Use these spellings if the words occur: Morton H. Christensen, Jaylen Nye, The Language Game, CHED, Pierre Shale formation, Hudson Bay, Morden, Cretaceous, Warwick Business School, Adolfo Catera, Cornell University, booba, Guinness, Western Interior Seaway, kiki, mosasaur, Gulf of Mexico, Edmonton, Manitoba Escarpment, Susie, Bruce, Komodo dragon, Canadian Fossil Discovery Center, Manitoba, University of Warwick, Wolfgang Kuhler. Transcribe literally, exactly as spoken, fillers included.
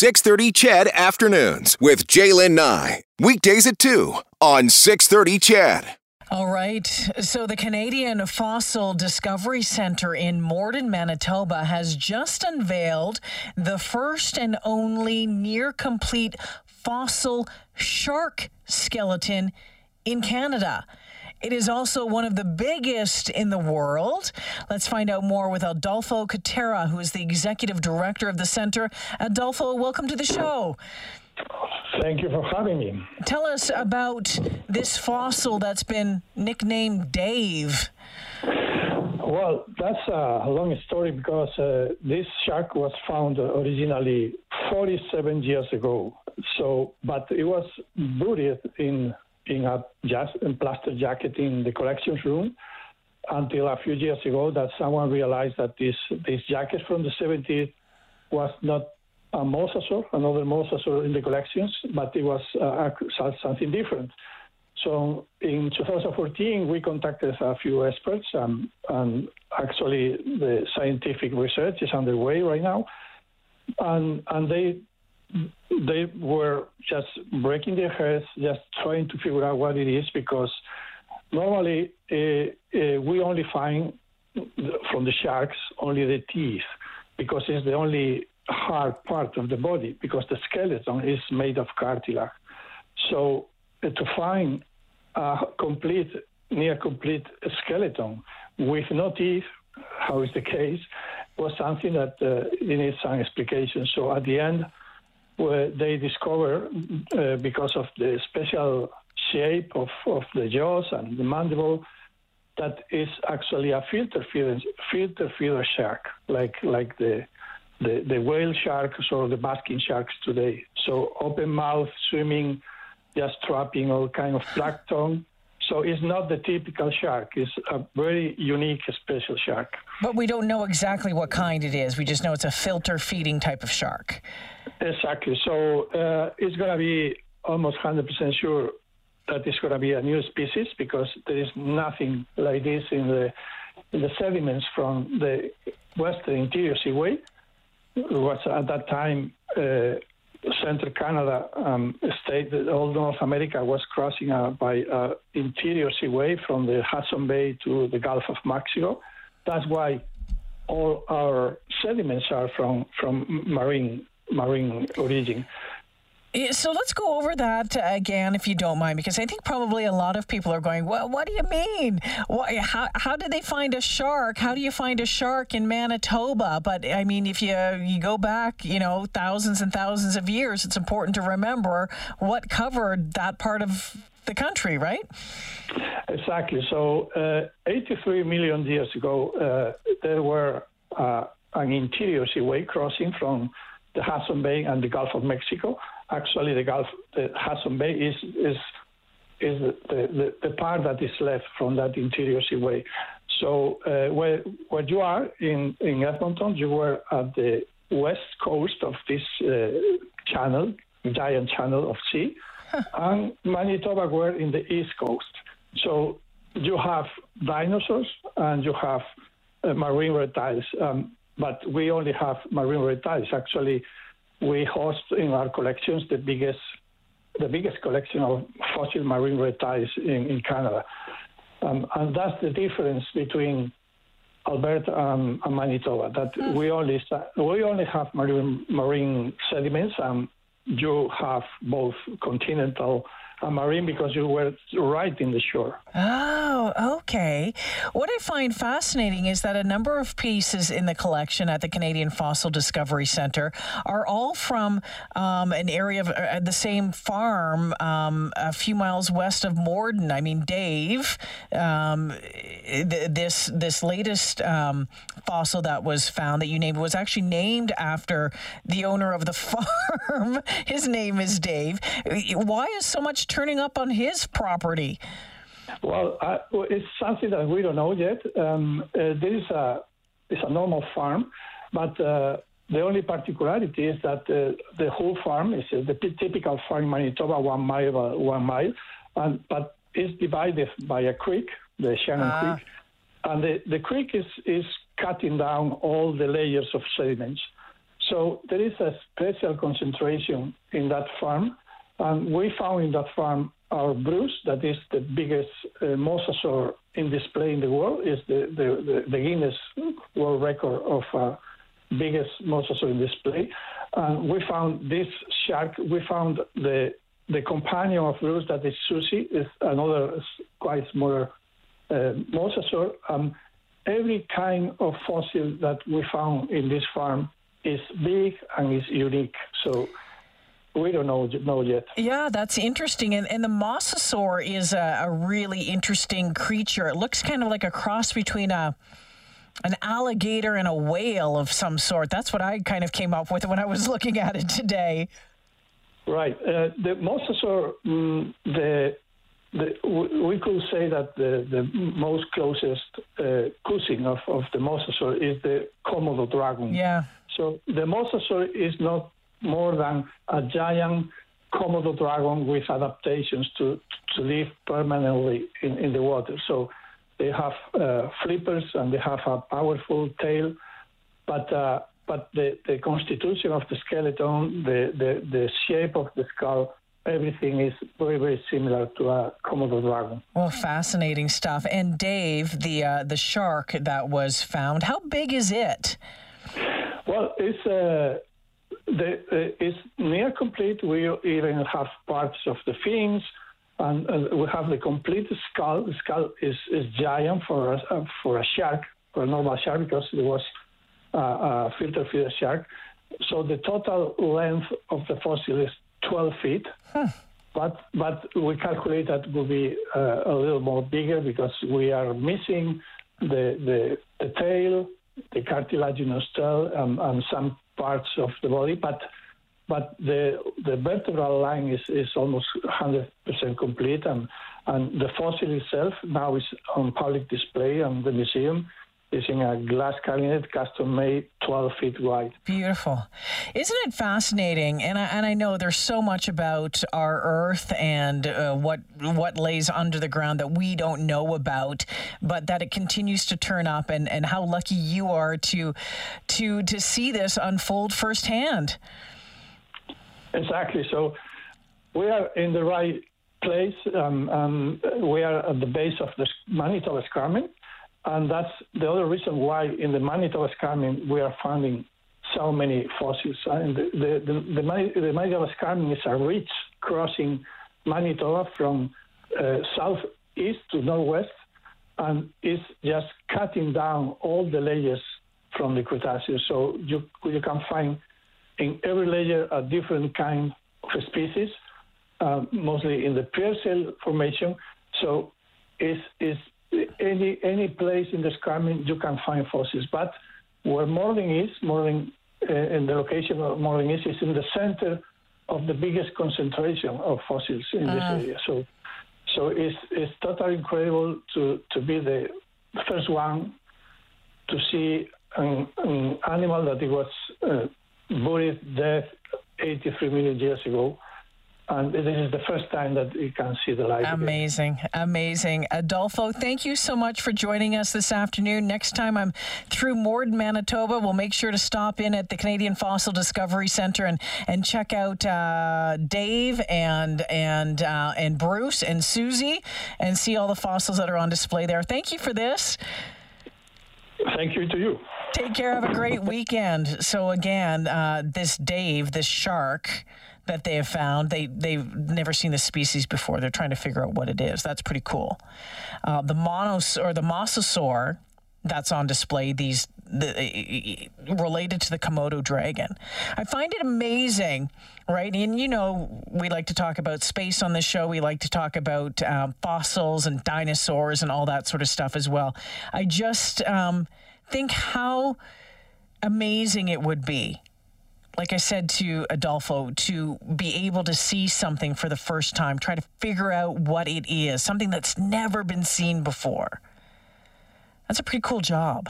six thirty C H E D Afternoons with Jaylen Nye. Weekdays at two on six thirty C H E D. All right. So the Canadian Fossil Discovery Center in Morden, Manitoba has just unveiled the first and only near-complete fossil shark skeleton in Canada. It is also one of the biggest in the world. Let's find out more with Adolfo Catera, who is the executive director of the center. Adolfo, welcome to the show. Thank you for having me. Tell us about this fossil that's been nicknamed Dave. Well, that's a long story because uh, this shark was found originally forty-seven years ago. So, but it was buried in in a just in plaster jacket in the collections room until a few years ago that someone realized that this, this jacket from the seventies was not a mosasaur, another mosasaur in the collections, but it was uh, something different. So in two thousand fourteen, we contacted a few experts, um, and actually the scientific research is underway right now, and and they they were just breaking their heads, just trying to figure out what it is, because normally uh, uh, we only find from the sharks only the teeth, because it's the only hard part of the body, because the skeleton is made of cartilage. So uh, to find a complete, near complete skeleton with no teeth, how is the case, was something that uh, needs some explication. So at the end, where they discover, uh, because of the special shape of, of the jaws and the mandible, that is actually a filter feeder, filter feeder shark, like like the, the, the whale sharks or the basking sharks today. So open mouth, swimming, just trapping all kind of plankton. So it's not the typical shark. It's a very unique, special shark. But we don't know exactly what kind it is. We just know it's a filter-feeding type of shark. Exactly. So uh, it's going to be almost one hundred percent sure that it's going to be a new species, because there is nothing like this in the, in the sediments from the Western Interior Seaway. It was at that time uh, Central Canada, um, state, all North America was crossing uh, by uh, Interior Seaway from the Hudson Bay to the Gulf of Mexico. That's why all our sediments are from from marine marine origin. So let's go over that again, if you don't mind, because I think probably a lot of people are going, well, what do you mean? Why, how, how did they find a shark? How do you find a shark in Manitoba? But, I mean, if you you go back, you know, thousands and thousands of years, it's important to remember what covered that part of the country, right? Exactly. So uh, eighty-three million years ago, uh, there were uh, an interior seaway crossing from the Hudson Bay and the Gulf of Mexico. Actually, the Gulf, the Hudson Bay is is is the, the, the part that is left from that interior seaway. So uh, where where you are in, in Edmonton, you were at the west coast of this uh, channel, giant channel of sea, and Manitoba were in the east coast. So you have dinosaurs and you have uh, marine reptiles, um, but we only have marine reptiles. Actually, we host in our collections the biggest the biggest collection of fossil marine reptiles in, in Canada. Um, and that's the difference between Alberta and, and Manitoba, that mm. we only we only have marine, marine sediments, and you have both continental and marine because you were right in the shore. Oh, okay. What I find fascinating is that a number of pieces in the collection at the Canadian Fossil Discovery Center are all from um, an area of uh, the same farm um, a few miles west of Morden. I mean, Dave, um, th- this this latest um, fossil that was found that you named was actually named after the owner of the farm. His name is Dave. Why is so much turning up on his property? Well, uh, it's something that we don't know yet. Um, uh, there is a it's a normal farm, but uh, the only particularity is that uh, the whole farm is uh, the typical farm in Manitoba, one mile by one mile, and but it's divided by a creek, the Shannon ah. Creek, and the, the creek is is cutting down all the layers of sediments. So there is a special concentration in that farm, and we found in that farm our Bruce, that is the biggest uh, mosasaur in display in the world, is the, the, the, the Guinness World Record of uh, biggest mosasaur in display. And we found this shark, we found the the companion of Bruce, that is Susie, is another quite smaller uh, mosasaur. Um, every kind of fossil that we found in this farm is big and is unique. So we don't know, know yet. Yeah, that's interesting. And, and the mosasaur is a, a really interesting creature. It looks kind of like a cross between a an alligator and a whale of some sort. That's what I kind of came up with when I was looking at it today. Right. Uh, the mosasaur, mm, the, the, we could say that the, the most closest uh, cousin of, of the mosasaur is the Komodo dragon. Yeah. So the mosasaur is not more than a giant Komodo dragon with adaptations to, to live permanently in, in the water. So they have uh, flippers and they have a powerful tail, but uh, but the, the constitution of the skeleton, the, the, the shape of the skull, everything is very, very similar to a Komodo dragon. Well, fascinating stuff. And Dave, the, uh, the shark that was found, how big is it? Well, it's... Uh, The, uh, it's near complete. We even have parts of the fins, and, and we have the complete skull. The skull is, is giant for a, uh, for a shark, for a normal shark, because it was uh, a filter feeder shark. So the total length of the fossil is twelve feet, huh. but but we calculate that will be uh, a little more bigger because we are missing the the, the tail, the cartilaginous tail, um, and some parts of the body, but but the the vertebral line is, is almost one hundred percent complete, and and the fossil itself now is on public display, and the museum is in a glass cabinet, custom made, twelve feet wide. Beautiful, isn't it fascinating? And I, and I know there's so much about our Earth and uh, what what lays under the ground that we don't know about, but that it continues to turn up, and, and how lucky you are to to to see this unfold firsthand. Exactly. So we are in the right place. Um, um, we are at the base of the Manitoba Escarpment. And that's the other reason why in the Manitoba Escarpment we are finding so many fossils. And the, the, the, the, Mani, the Manitoba Escarpment is a ridge crossing Manitoba from uh, southeast to northwest, and is just cutting down all the layers from the Cretaceous. So you, you can find in every layer a different kind of species, uh, mostly in the Pierre Shale formation. So it's... it's Any any place in the escarpment you can find fossils, but where Morden is, Morden, uh, in the location of Morden is, is in the center of the biggest concentration of fossils in this uh. area. So, so it's it's totally incredible to to be the first one to see an, an animal that it was uh, buried dead eighty-three million years ago. And this is the first time that you can see the light. Amazing, amazing. Adolfo, thank you so much for joining us this afternoon. Next time I'm through Morden, Manitoba, we'll make sure to stop in at the Canadian Fossil Discovery Center and, and check out uh, Dave and and uh, and Bruce and Susie and see all the fossils that are on display there. Thank you for this. Thank you to you. Take care. Have a great weekend. So again, uh, this Dave, this shark that they have found, they, they've never seen this species before. They're trying to figure out what it is. That's pretty cool. Uh, the monos or the mosasaur that's on display, these the, related to the Komodo dragon. I find it amazing, right? And you know, we like to talk about space on this show. We like to talk about um, fossils and dinosaurs and all that sort of stuff as well. I just um, think how amazing it would be, like I said to Adolfo, to be able to see something for the first time, try to figure out what it is, something that's never been seen before. That's a pretty cool job.